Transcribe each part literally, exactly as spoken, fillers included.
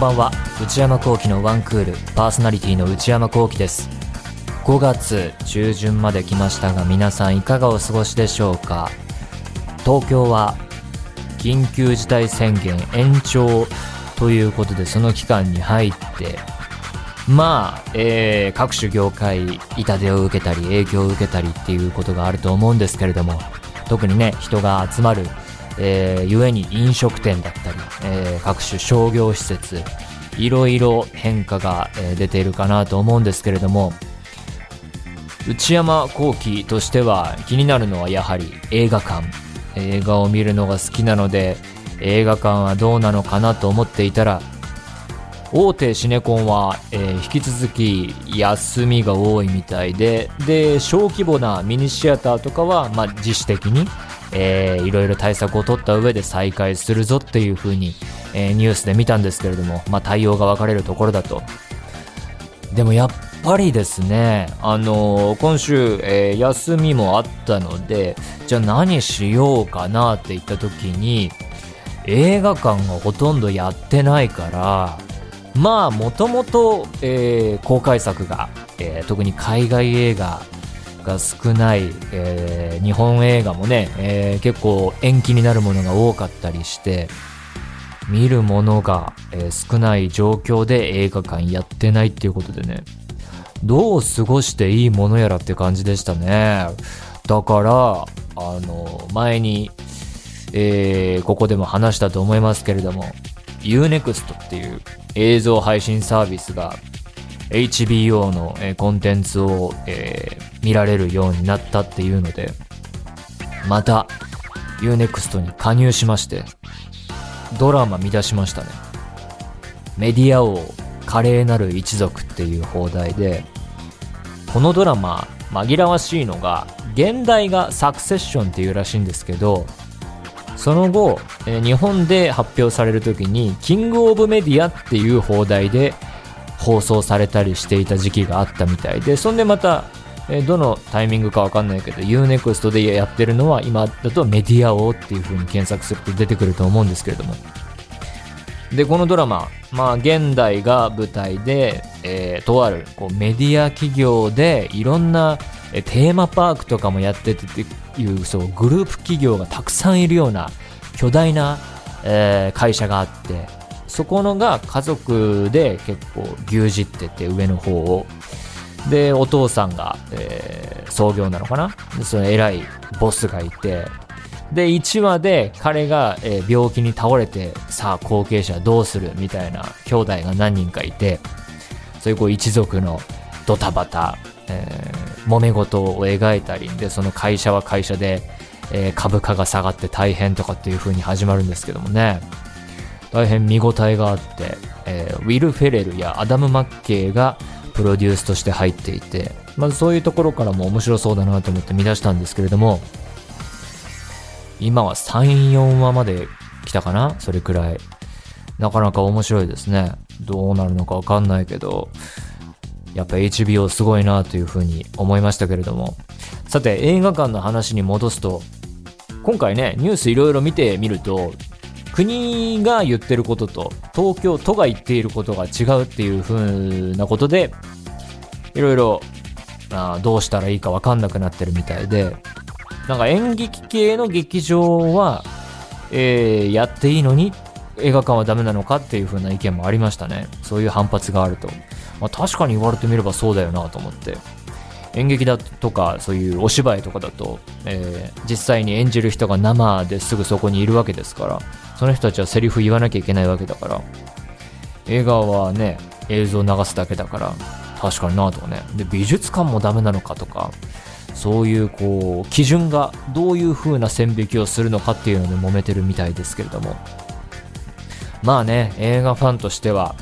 んばんは。内山昂輝のワンクール、パーソナリティの内山昂輝です。ごがつ中旬まで来ましたが、皆さんいかがお過ごしでしょうか。東京は緊急事態宣言延長ということで、その期間に入って、まあ、えー、各種業界痛手を受けたり影響を受けたりっていうことがあると思うんですけれども、特にね、人が集まる、えー、ゆえに飲食店だったり、えー、各種商業施設、いろいろ変化が、えー、出ているかなと思うんですけれども、内山昂輝としては気になるのはやはり映画館。映画を見るのが好きなので、映画館はどうなのかなと思っていたら、大手シネコンは、えー、引き続き休みが多いみたいで、で、小規模なミニシアターとかは、まあ、自主的に、えー、いろいろ対策を取った上で再開するぞっていう風に、えー、ニュースで見たんですけれども、まあ、対応が分かれるところだと。でもやっぱりですね、あのー、今週、えー、休みもあったので、じゃあ何しようかなって言った時に、映画館がほとんどやってないから、まあもともと公開作が、えー、特に海外映画が少ない、えー、日本映画もね、えー、結構延期になるものが多かったりして、見るものが、えー、少ない状況で映画館やってないっていうことでね、どう過ごしていいものやらって感じでしたね。だからあの前に、えー、ここでも話したと思いますけれども、U-ネクスト っていう映像配信サービスが エイチビーオー のコンテンツを、えー、見られるようになったっていうので、また U-ネクスト に加入しまして、ドラマ見出しましたね。メディア王華麗なる一族っていう放題で、このドラマ紛らわしいのが、現代がサクセッションっていうらしいんですけど、その後、えー、日本で発表されるときにキングオブメディアっていう放題で放送されたりしていた時期があったみたいで、そんでまた、えー、どのタイミングかわかんないけど U-ネクスト でやってるのは、今だとメディア王っていう風に検索すると出てくると思うんですけれども、でこのドラマ、まあ現代が舞台で、えー、とあるこうメディア企業でいろんなテーマパークとかもやっててっていう、そうグループ企業がたくさんいるような巨大な、えー、会社があって、そこのが家族で結構牛耳ってて、上の方をでお父さんが、えー、創業なのかな、でその偉いボスがいて、でいちわで彼が、えー、病気に倒れて、さあ後継者どうするみたいな兄弟が何人かいて、そういうこう一族のドタバタ、えー、揉め事を描いたりで、その会社は会社で、えー、株価が下がって大変とかっていう風に始まるんですけどもね、大変見応えがあって、えー、ウィル・フェレルやアダム・マッケイがプロデュースとして入っていて、まずそういうところからも面白そうだなと思って見出したんですけれども、今はさん、よんわまで来たかな、それくらい。なかなか面白いですね。どうなるのかわかんないけど、やっぱ エイチビーオー すごいなというふうに思いましたけれども、さて映画館の話に戻すと、今回ねニュースいろいろ見てみると、国が言ってることと東京都が言っていることが違うっていうふうなことで、いろいろどうしたらいいかわかんなくなってるみたいで、なんか演劇系の劇場は、えー、やっていいのに映画館はダメなのかっていう風な意見もありましたね。そういう反発があると、まあ、確かに言われてみればそうだよなと思って、演劇だとかそういうお芝居とかだと、えー、実際に演じる人が生ですぐそこにいるわけですから、その人たちはセリフ言わなきゃいけないわけだから、映画はね映像を流すだけだから確かになとかね。で美術館もダメなのかとか、そういうこう基準がどういう風な線引きをするのかっていうので揉めてるみたいですけれども、まあね、映画ファンとしては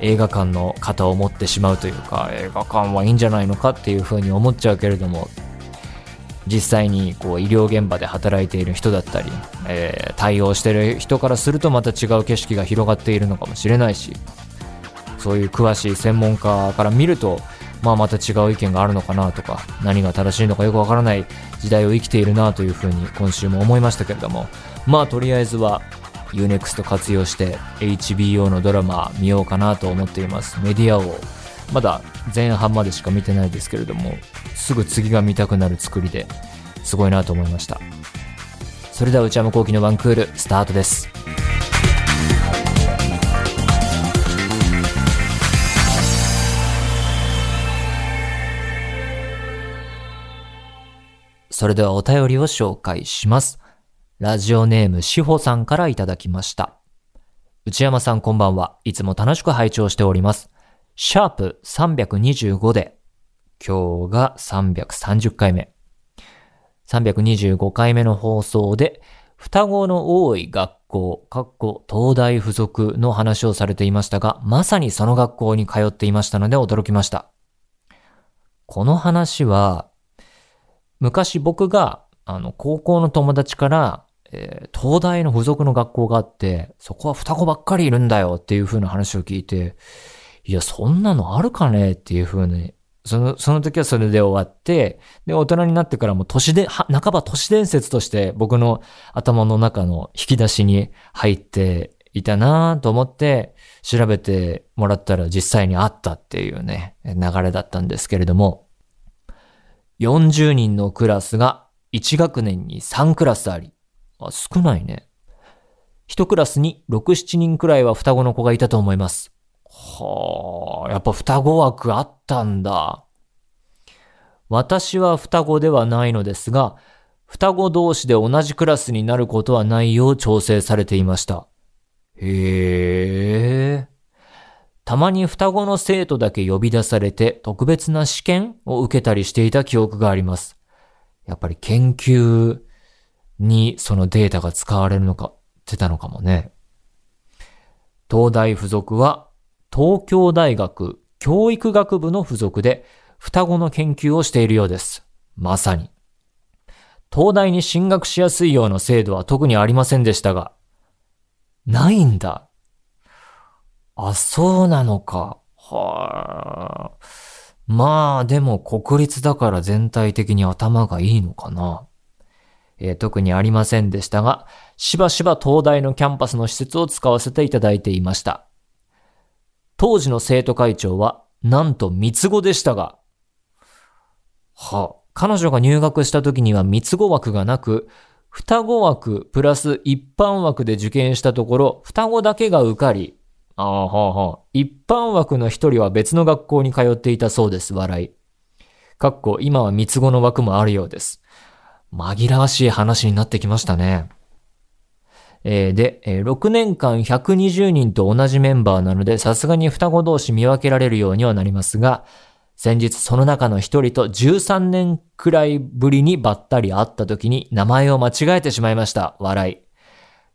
映画館の肩を持ってしまうというか、映画館はいいんじゃないのかっていう風に思っちゃうけれども、実際にこう医療現場で働いている人だったり、えー、対応してる人からするとまた違う景色が広がっているのかもしれないし、そういう詳しい専門家から見ると、まあまた違う意見があるのかなとか、何が正しいのかよくわからない時代を生きているなという風に今週も思いましたけれども、まあとりあえずはユーネクスト 活用して エイチビーオー のドラマ見ようかなと思っています。メディア王、まだ前半までしか見てないですけれども、すぐ次が見たくなる作りですごいなと思いました。それでは内山昂輝のワンクールスタートです。それではお便りを紹介します。ラジオネームしほさんからいただきました。内山さん、こんばんは。いつも楽しく拝聴しております。シャープさんびゃくにじゅうごで、今日がさんびゃくさんじゅっかいめ、さんびゃくにじゅうごかいめの放送で双子の多い学校東大附属の話をされていましたが、まさにその学校に通っていましたので驚きました。この話は昔僕があの高校の友達から、えー、東大の附属の学校があってそこは双子ばっかりいるんだよっていう風な話を聞いて、いやそんなのあるかねっていう風にその、その時はそれで終わって、で、大人になってからも都市で、半ば都市伝説として僕の頭の中の引き出しに入っていたなぁと思って調べてもらったら実際にあったっていうね、流れだったんですけれども、よんじゅうにんのクラスがいち学年にさんクラスあり、あ、少ないね。いちクラスにろく、しちにんくらいは双子の子がいたと思います。はあ、やっぱ双子枠あったんだ。私は双子ではないのですが、双子同士で同じクラスになることはないよう調整されていました。へえ。たまに双子の生徒だけ呼び出されて特別な試験を受けたりしていた記憶があります。やっぱり研究にそのデータが使われるのか、ってたのかもね。東大附属は東京大学教育学部の付属で双子の研究をしているようです。まさに。東大に進学しやすいような制度は特にありませんでしたが。ないんだ。あ、そうなのか。はあ。まあでも国立だから全体的に頭がいいのかな。えー、特にありませんでしたが、しばしば東大のキャンパスの施設を使わせていただいていました。当時の生徒会長はなんと三つ子でしたが、はあ、彼女が入学した時には三つ子枠がなく、双子枠プラス一般枠で受験したところ、双子だけが受かり、ああ、はあ、はあ、一般枠の一人は別の学校に通っていたそうです。笑い。かっこ今は三つ子の枠もあるようです。紛らわしい話になってきましたね。で、ろくねんかんひゃくにじゅうにんと同じメンバーなのでさすがに双子同士見分けられるようにはなりますが、先日その中の一人とじゅうさんねんくらいぶりにばったり会った時に名前を間違えてしまいました。笑い。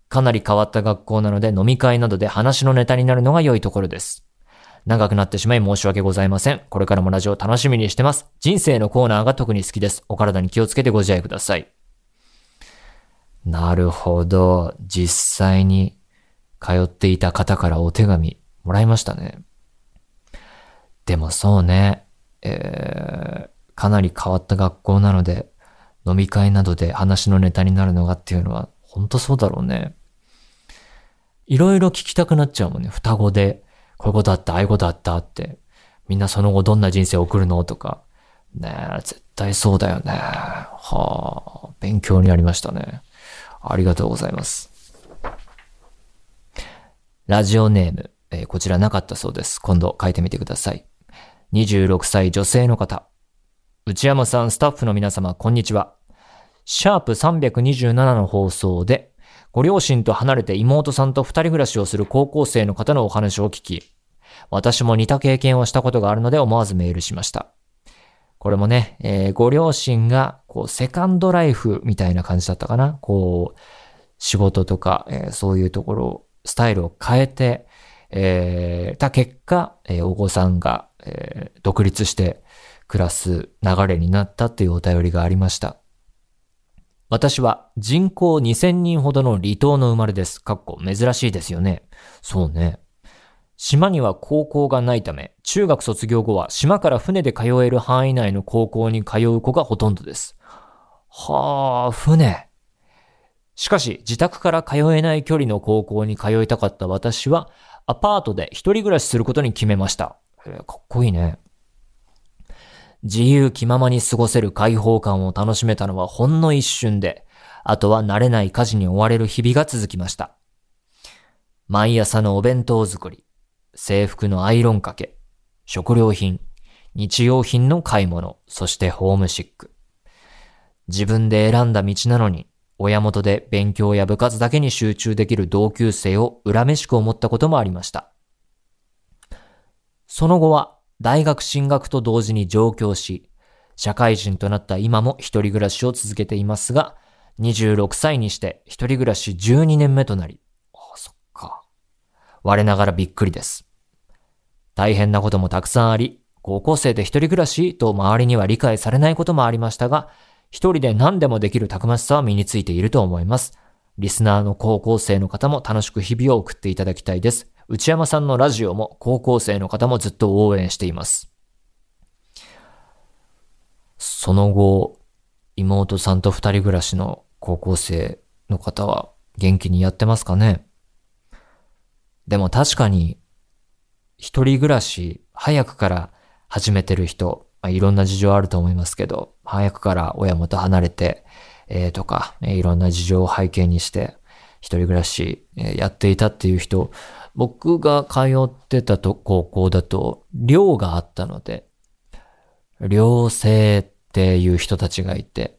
かなり変わった学校なので飲み会などで話のネタになるのが良いところです。長くなってしまい申し訳ございません。これからもラジオ楽しみにしてます。人生のコーナーが特に好きです。お体に気をつけてご自愛ください。なるほど。実際に通っていた方からお手紙もらいましたね。でもそうね、えー、かなり変わった学校なので飲み会などで話のネタになるのがっていうのは本当そうだろうね。いろいろ聞きたくなっちゃうもんね。双子でこういうことあった、ああいうことあったって。みんなその後どんな人生を送るのとか。ねえ、絶対そうだよね。はあ、勉強になりましたね。ありがとうございます。ラジオネーム、えー、こちらなかったそうです。今度書いてみてください。にじゅうろくさい女性の方。内山さん、スタッフの皆様、こんにちは。シャープさんびゃくにじゅうななの放送で、ご両親と離れて妹さんと二人暮らしをする高校生の方のお話を聞き、私も似た経験をしたことがあるので思わずメールしました。これもね、えー、ご両親がこうセカンドライフみたいな感じだったかな。こう仕事とか、えー、そういうところスタイルを変えて、えー、た結果、えー、お子さんが、えー、独立して暮らす流れになったっていうお便りがありました。私は人口にせんにんほどの離島の生まれです。かっこ珍しいですよね。そうね。島には高校がないため、中学卒業後は島から船で通える範囲内の高校に通う子がほとんどです。はあ、船。しかし自宅から通えない距離の高校に通いたかった私はアパートで一人暮らしすることに決めました。えー、かっこいいね。自由気ままに過ごせる開放感を楽しめたのはほんの一瞬で、あとは慣れない家事に追われる日々が続きました。毎朝のお弁当作り、制服のアイロンかけ、食料品、日用品の買い物、そしてホームシック。自分で選んだ道なのに、親元で勉強や部活だけに集中できる同級生を恨めしく思ったこともありました。その後は大学進学と同時に上京し、社会人となった今も一人暮らしを続けていますが、にじゅうろくさいにして一人暮らしじゅうにねんめとなり、ああ、そっか。我ながらびっくりです。大変なこともたくさんあり、高校生で一人暮らしと周りには理解されないこともありましたが、一人で何でもできるたくましさは身についていると思います。リスナーの高校生の方も楽しく日々を送っていただきたいです。内山さんのラジオも高校生の方もずっと応援しています。その後、妹さんと二人暮らしの高校生の方は元気にやってますかね？でも確かに、一人暮らし早くから始めてる人、まあ、いろんな事情あると思いますけど、早くから親元離れて、えー、とか、えー、いろんな事情を背景にして、一人暮らし、えー、やっていたっていう人、僕が通ってたと高校だと、寮があったので、寮生っていう人たちがいて、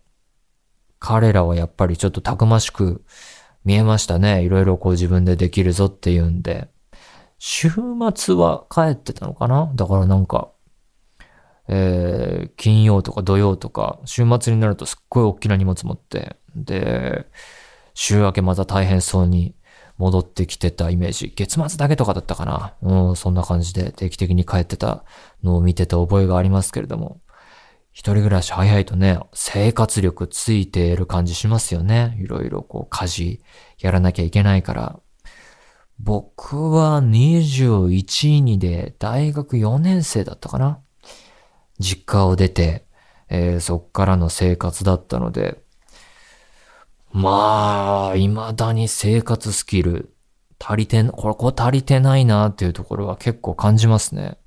彼らはやっぱりちょっとたくましく見えましたね。いろいろこう自分でできるぞっていうんで、週末は帰ってたのかな？だからなんか、えー、金曜とか土曜とか週末になるとすっごい大きな荷物持って、で週明けまた大変そうに戻ってきてたイメージ、月末だけとかだったかな、うん、そんな感じで定期的に帰ってたのを見てた覚えがありますけれども、一人暮らし早いとね、生活力ついている感じしますよね。いろいろこう家事やらなきゃいけないから。僕はにじゅういちにで大学よねんせいだったかな、実家を出て、えー、そっからの生活だったので、まあ、未だに生活スキル、足りてん、これ、これ足りてないなっていうところは結構感じますね。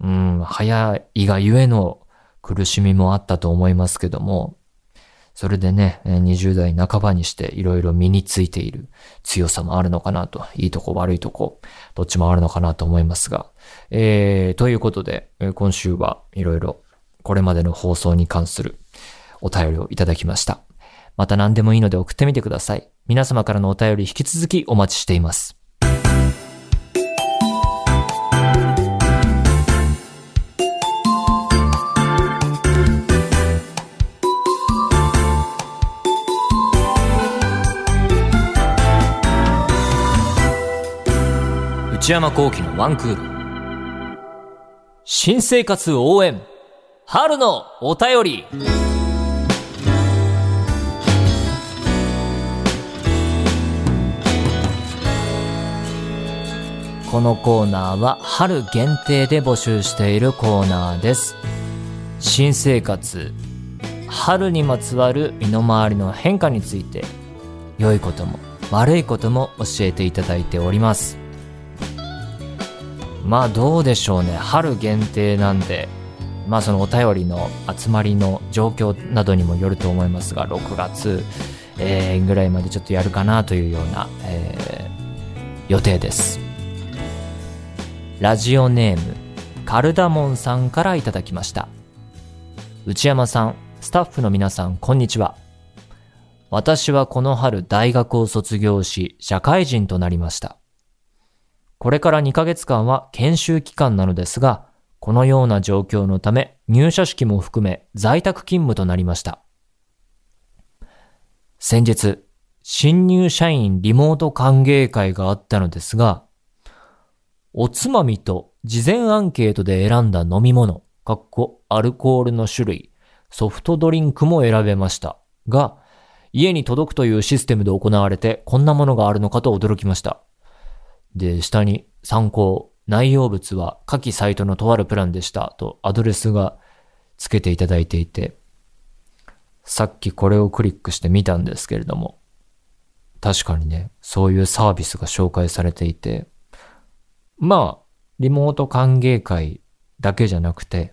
うん、早いがゆえの苦しみもあったと思いますけども、それでね、にじゅうだいなかばにしていろいろ身についている強さもあるのかなと、いいとこ悪いとこ、どっちもあるのかなと思いますが、えー、ということで、今週はいろいろこれまでの放送に関するお便りをいただきました。また何でもいいので送ってみてください。皆様からのお便り引き続きお待ちしています。内山昂輝のワンクール。新生活応援、春のお便り。このコーナーは春限定で募集しているコーナーです。新生活、春にまつわる身の回りの変化について、良いことも悪いことも教えていただいております。まあどうでしょうね、春限定なんで、まあそのお便りの集まりの状況などにもよると思いますが、ろくがつ、えー、ぐらいまでちょっとやるかなというような、えー、予定です。ラジオネームカルダモンさんからいただきました。内山さん、スタッフの皆さん、こんにちは。私はこの春大学を卒業し社会人となりました。これからにかげつかんは研修期間なのですが、このような状況のため入社式も含め在宅勤務となりました。先日、新入社員リモート歓迎会があったのですが、おつまみと事前アンケートで選んだ飲み物、かっこアルコールの種類、ソフトドリンクも選べましたが、家に届くというシステムで行われて、こんなものがあるのかと驚きました。で、下に参考、内容物は下記サイトのとあるプランでしたとアドレスがつけていただいていて、さっきこれをクリックしてみたんですけれども、確かにね、そういうサービスが紹介されていて、まあ、リモート歓迎会だけじゃなくて、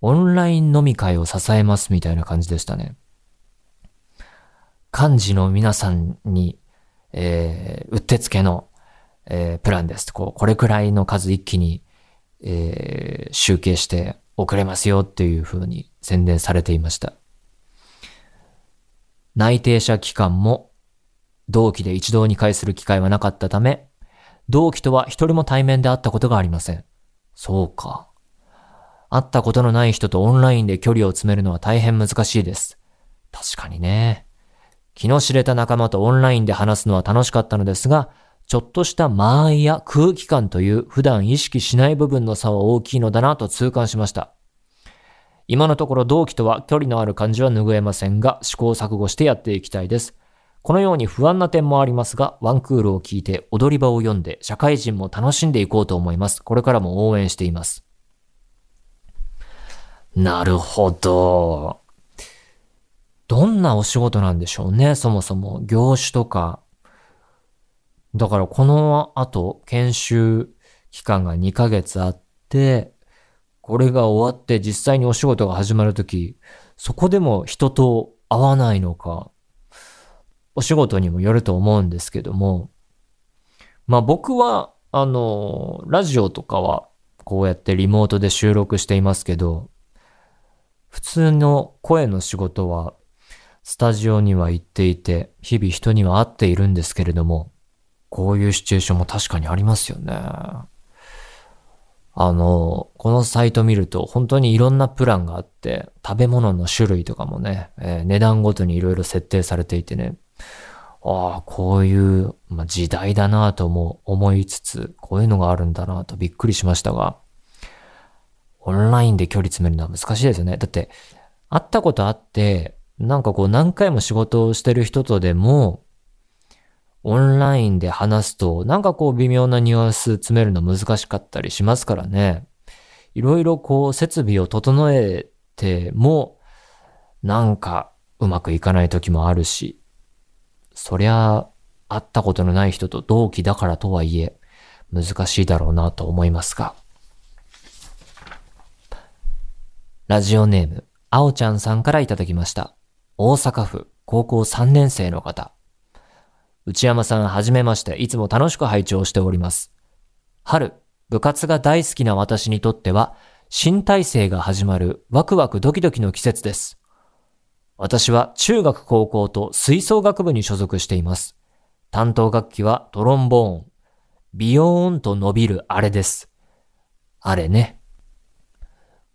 オンライン飲み会を支えますみたいな感じでしたね。幹事の皆さんに、えー、うってつけの、えー、プランです。こう、これくらいの数一気に、えー、集計して送れますよっていう風に宣伝されていました。内定者期間も同期で一堂に会する機会はなかったため、同期とは一人も対面で会ったことがありません。そうか。会ったことのない人とオンラインで距離を詰めるのは大変難しいです。確かにね。気の知れた仲間とオンラインで話すのは楽しかったのですが、ちょっとした間合いや空気感という普段意識しない部分の差は大きいのだなと痛感しました。今のところ同期とは距離のある感じは拭えませんが、試行錯誤してやっていきたいです。このように不安な点もありますが、ワンクールを聞いて踊り場を読んで社会人も楽しんでいこうと思います。これからも応援しています。なるほど。どんなお仕事なんでしょうね、そもそも。業種とか。だからこの後、研修期間がにかげつあって、これが終わって実際にお仕事が始まるとき、そこでも人と会わないのか、お仕事にもよると思うんですけども、まあ僕は、あの、ラジオとかはこうやってリモートで収録していますけど、普通の声の仕事は、スタジオには行っていて、日々人には会っているんですけれども、こういうシチュエーションも確かにありますよね。あの、このサイト見ると本当にいろんなプランがあって、食べ物の種類とかもね、えー、値段ごとにいろいろ設定されていてね、ああ、こういう、まあ、時代だなぁとも思いつつ、こういうのがあるんだなぁとびっくりしましたが、オンラインで距離詰めるのは難しいですよね。だって、会ったことあって、なんかこう何回も仕事をしてる人とでもオンラインで話すとなんかこう微妙なニュアンス詰めるの難しかったりしますからね。いろいろこう設備を整えてもなんかうまくいかない時もあるし、そりゃ会ったことのない人と同期だからとはいえ難しいだろうなと思いますが。ラジオネームあおちゃんさんからいただきました。大阪府高校さんねん生の方。内山さんはじめまして。いつも楽しく拝聴しております。春、部活が大好きな私にとっては新体制が始まるワクワクドキドキの季節です。私は中学高校と吹奏楽部に所属しています。担当楽器はトロンボーン。ビヨーンと伸びるあれです。あれね。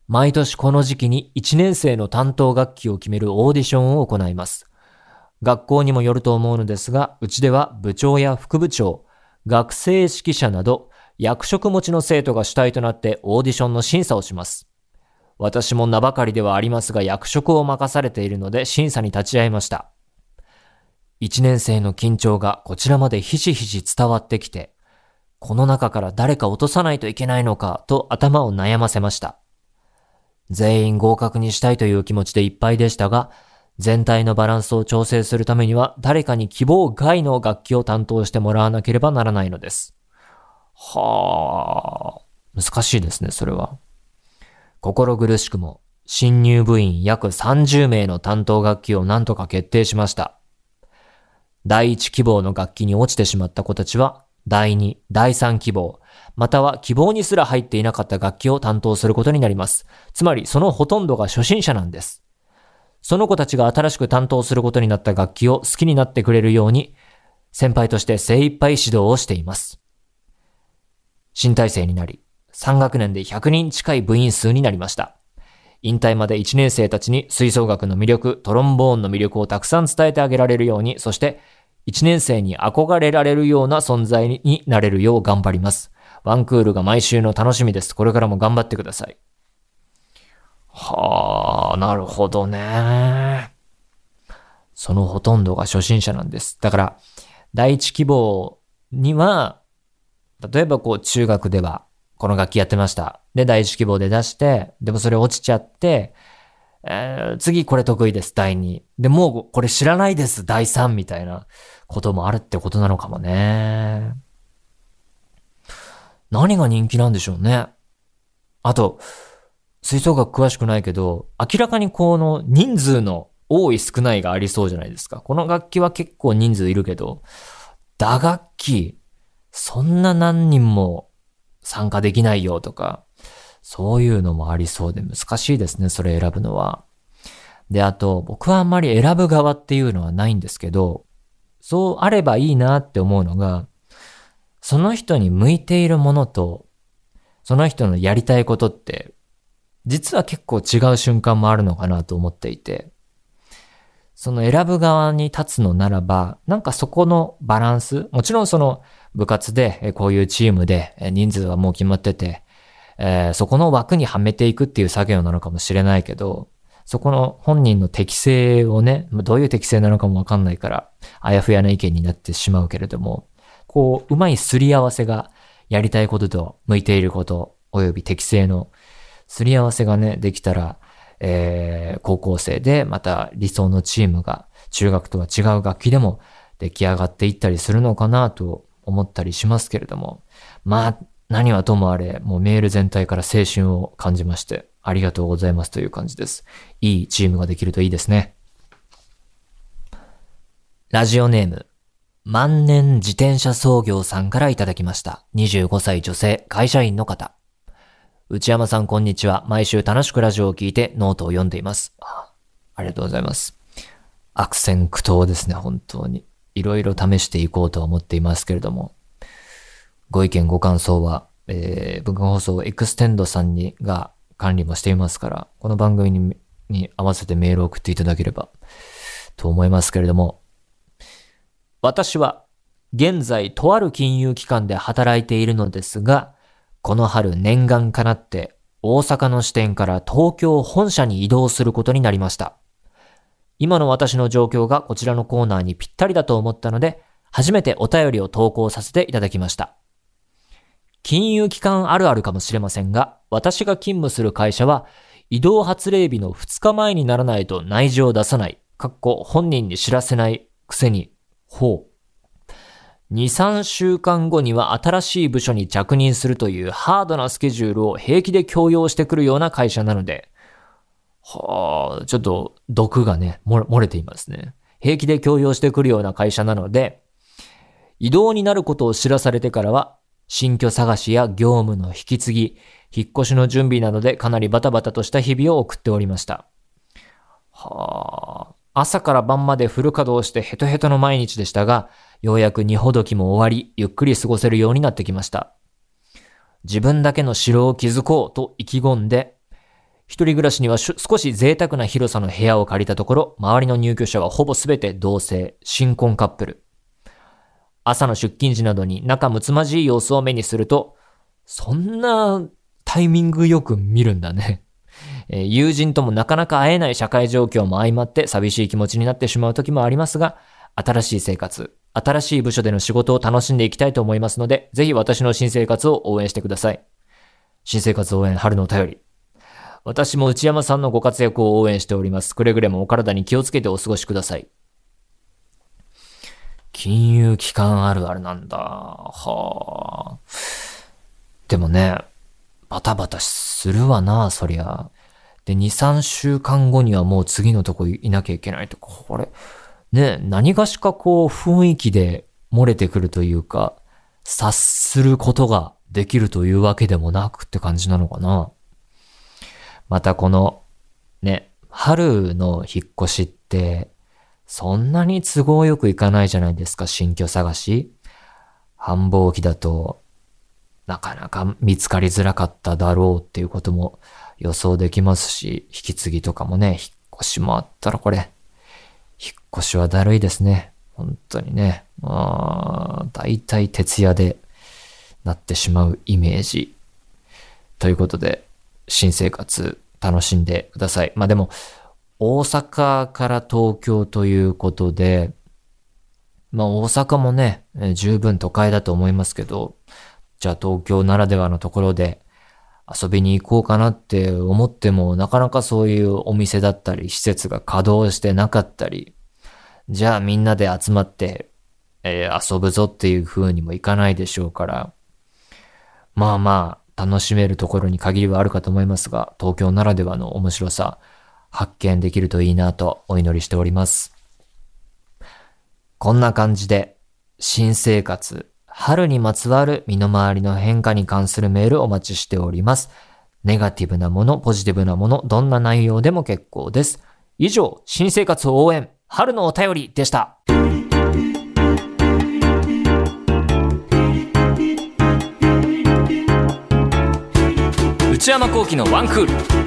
毎年この時期にいちねん生の担当楽器を決めるオーディションを行います。学校にもよると思うのですが、うちでは部長や副部長、学生指揮者など役職持ちの生徒が主体となってオーディションの審査をします。私も名ばかりではありますが役職を任されているので審査に立ち会いました。いちねん生の緊張がこちらまでひしひし伝わってきて、この中から誰か落とさないといけないのかと頭を悩ませました。全員合格にしたいという気持ちでいっぱいでしたが、全体のバランスを調整するためには誰かに希望外の楽器を担当してもらわなければならないのです。はあ、難しいですね、それは。心苦しくも、新入部員約さんじゅうめいの担当楽器をなんとか決定しました。第一希望の楽器に落ちてしまった子たちは、第二、第三希望、または希望にすら入っていなかった楽器を担当することになります。つまりそのほとんどが初心者なんです。その子たちが新しく担当することになった楽器を好きになってくれるように、先輩として精一杯指導をしています。新体制になり、さんがくねんでひゃくにん近い部員数になりました。引退までいちねん生たちに吹奏楽の魅力、トロンボーンの魅力をたくさん伝えてあげられるように、そしていちねん生に憧れられるような存在になれるよう頑張ります。ワンクールが毎週の楽しみです。これからも頑張ってください。はあ、なるほどね。そのほとんどが初心者なんです。だから、第一希望には、例えばこう中学ではこの楽器やってました。で、第一希望で出して、でもそれ落ちちゃって、えー、次これ得意ですだいにでもうこれ知らないですだいさんみたいなこともあるってことなのかもね。何が人気なんでしょうね。あと吹奏楽詳しくないけど明らかにこの人数の多い少ないがありそうじゃないですか。この楽器は結構人数いるけど打楽器そんな何人も参加できないよとかそういうのもありそうで難しいですね、それ選ぶのは。で、あと僕はあんまり選ぶ側っていうのはないんですけど、そうあればいいなって思うのが、その人に向いているものとその人のやりたいことって実は結構違う瞬間もあるのかなと思っていて、その選ぶ側に立つのならば、なんかそこのバランス、もちろんその部活でこういうチームで人数はもう決まってて、えー、そこの枠にはめていくっていう作業なのかもしれないけど、そこの本人の適性をね、どういう適性なのかもわかんないから、あやふやな意見になってしまうけれども、こう、うまいすり合わせが、やりたいことと向いていること、および適性のすり合わせがね、できたら、えー、高校生で、また理想のチームが、中学とは違う楽器でも出来上がっていったりするのかなと思ったりしますけれども、まあ、何はともあれ、もうメール全体から青春を感じまして、ありがとうございますという感じです。いいチームができるといいですね。ラジオネーム、万年自転車操業さんからいただきました。にじゅうごさい女性、会社員の方。内山さん、こんにちは。毎週楽しくラジオを聞いてノートを読んでいます。ありがとうございます。悪戦苦闘ですね、本当に。いろいろ試していこうと思っていますけれども。ご意見ご感想は、えー、文化放送エクステンドさんにが管理もしていますから、この番組 に, に合わせてメールを送っていただければと思いますけれども、私は現在とある金融機関で働いているのですが、この春念願かなって大阪の支店から東京本社に移動することになりました。今の私の状況がこちらのコーナーにぴったりだと思ったので、初めてお便りを投稿させていただきました。金融機関あるあるかもしれませんが、私が勤務する会社は移動発令日のふつかまえにならないと内示を出さない、かっこ本人に知らせないくせに、ほう、にさんしゅうかんごには新しい部署に着任するというハードなスケジュールを平気で強要してくるような会社なので、はあ、ちょっと毒がね、漏れていますね。平気で強要してくるような会社なので、移動になることを知らされてからは、新居探しや業務の引き継ぎ、引っ越しの準備などでかなりバタバタとした日々を送っておりました。はあ、朝から晩までフル稼働してヘトヘトの毎日でしたが、ようやく荷ほどきも終わり、ゆっくり過ごせるようになってきました。自分だけの城を築こうと意気込んで、一人暮らしには少し贅沢な広さの部屋を借りたところ、周りの入居者はほぼすべて同性、新婚カップル。朝の出勤時などに仲睦まじい様子を目にすると、そんなタイミングよく見るんだね。友人ともなかなか会えない社会状況も相まって寂しい気持ちになってしまう時もありますが、新しい生活、新しい部署での仕事を楽しんでいきたいと思いますので、ぜひ私の新生活を応援してください。新生活応援春のお便り。私も内山さんのご活躍を応援しております。くれぐれもお体に気をつけてお過ごしください。金融機関あるあるなんだ。はあ。でもね、バタバタするわな、そりゃ。で、にさんしゅうかんごにはもう次のとこいなきゃいけないと。これ、ね、何がしかこう雰囲気で漏れてくるというか、察することができるというわけでもなくって感じなのかな。またこの、ね、春の引っ越しって、そんなに都合よくいかないじゃないですか、新居探し。繁忙期だと、なかなか見つかりづらかっただろうっていうことも予想できますし、引き継ぎとかもね、引っ越しもあったらこれ、引っ越しはだるいですね。本当にね。まあ、大体徹夜でなってしまうイメージ。ということで、新生活楽しんでください。まあでも、大阪から東京ということで、まあ大阪もね、十分都会だと思いますけど、じゃあ東京ならではのところで遊びに行こうかなって思っても、なかなかそういうお店だったり施設が稼働してなかったり、じゃあみんなで集まって、えー、遊ぶぞっていう風にもいかないでしょうから、まあまあ楽しめるところに限りはあるかと思いますが、東京ならではの面白さ発見できるといいなとお祈りしております。こんな感じで新生活、春にまつわる身の回りの変化に関するメールお待ちしております。ネガティブなもの、ポジティブなもの、どんな内容でも結構です。以上、新生活応援春のお便りでした。内山昂輝のワンクール。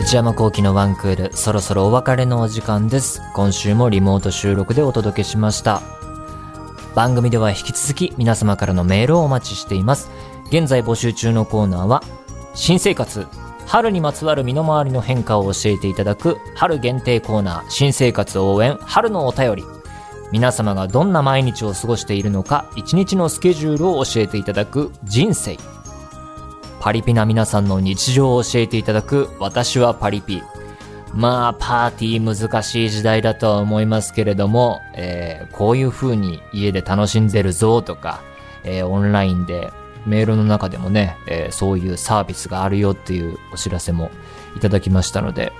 内山昂輝のワンクール、そろそろお別れのお時間です。今週もリモート収録でお届けしました。番組では引き続き皆様からのメールをお待ちしています。現在募集中のコーナーは、新生活、春にまつわる身の回りの変化を教えていただく春限定コーナー、新生活応援春のお便り。皆様がどんな毎日を過ごしているのか、一日のスケジュールを教えていただく人生。パリピな皆さんの日常を教えていただく私はパリピ。まあパーティー難しい時代だとは思いますけれども、えー、こういう風に家で楽しんでるぞとか、えー、オンラインでメールの中でもね、えー、そういうサービスがあるよっていうお知らせもいただきましたので、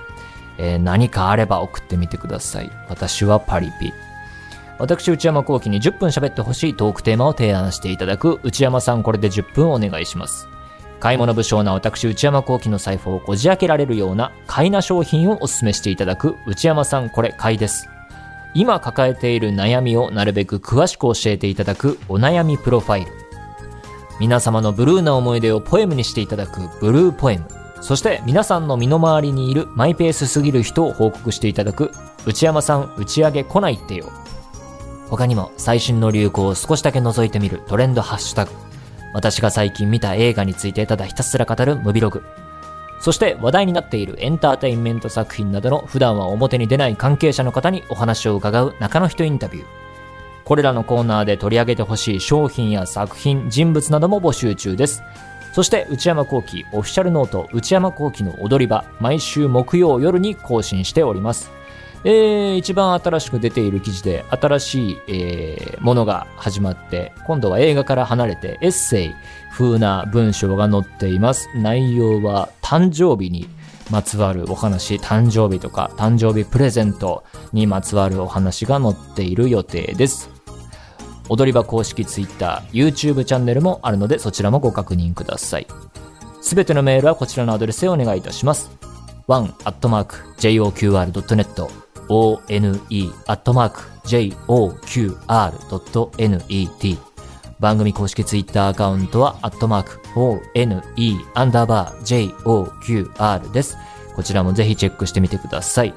えー、何かあれば送ってみてください。私はパリピ。私内山昂輝にじゅっぷん喋ってほしいトークテーマを提案していただく内山さん、これでじゅっぷんお願いします。買い物不詳な私内山昂輝の財布をこじ開けられるような買いな商品をお勧めしていただく内山さん、これ買いです。今抱えている悩みをなるべく詳しく教えていただくお悩みプロファイル。皆様のブルーな思い出をポエムにしていただくブルーポエム。そして皆さんの身の回りにいるマイペースすぎる人を報告していただく内山さん、打ち上げ来ないってよ。他にも最新の流行を少しだけ覗いてみるトレンドハッシュタグ。私が最近見た映画についてただひたすら語るムビログ。そして話題になっているエンターテインメント作品などの普段は表に出ない関係者の方にお話を伺う中の人インタビュー。これらのコーナーで取り上げてほしい商品や作品、人物なども募集中です。そして内山昂輝オフィシャルノート、内山昂輝の踊り場、毎週木曜夜に更新しております。えー、一番新しく出ている記事で、新しい、えー、ものが始まって、今度は映画から離れてエッセイ風な文章が載っています。内容は誕生日にまつわるお話、誕生日とか誕生日プレゼントにまつわるお話が載っている予定です。踊り場公式ツイッター、YouTube チャンネルもあるので、そちらもご確認ください。すべてのメールはこちらのアドレスへお願いいたします。ワン アットマーク ジェイオーキューアール ドットネット、オーエヌイー アットマーク ジェイオーキューアール ドットネット。 番組公式ツイッターアカウントはアットマーク オーエヌイー アンダーバー ジェイオーキューアール です。こちらもぜひチェックしてみてください。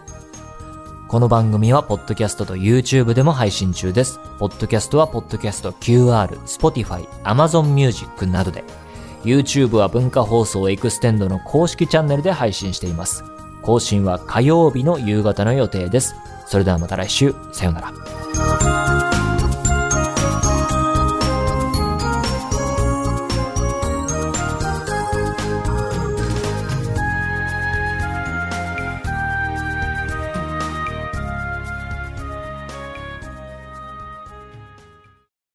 この番組はポッドキャストと YouTube でも配信中です。ポッドキャストはポッドキャスト キューアール、Spotify、Amazon Music などで、 YouTube は文化放送エクステンドの公式チャンネルで配信しています。更新は火曜日の夕方の予定です。それではまた来週、さようなら。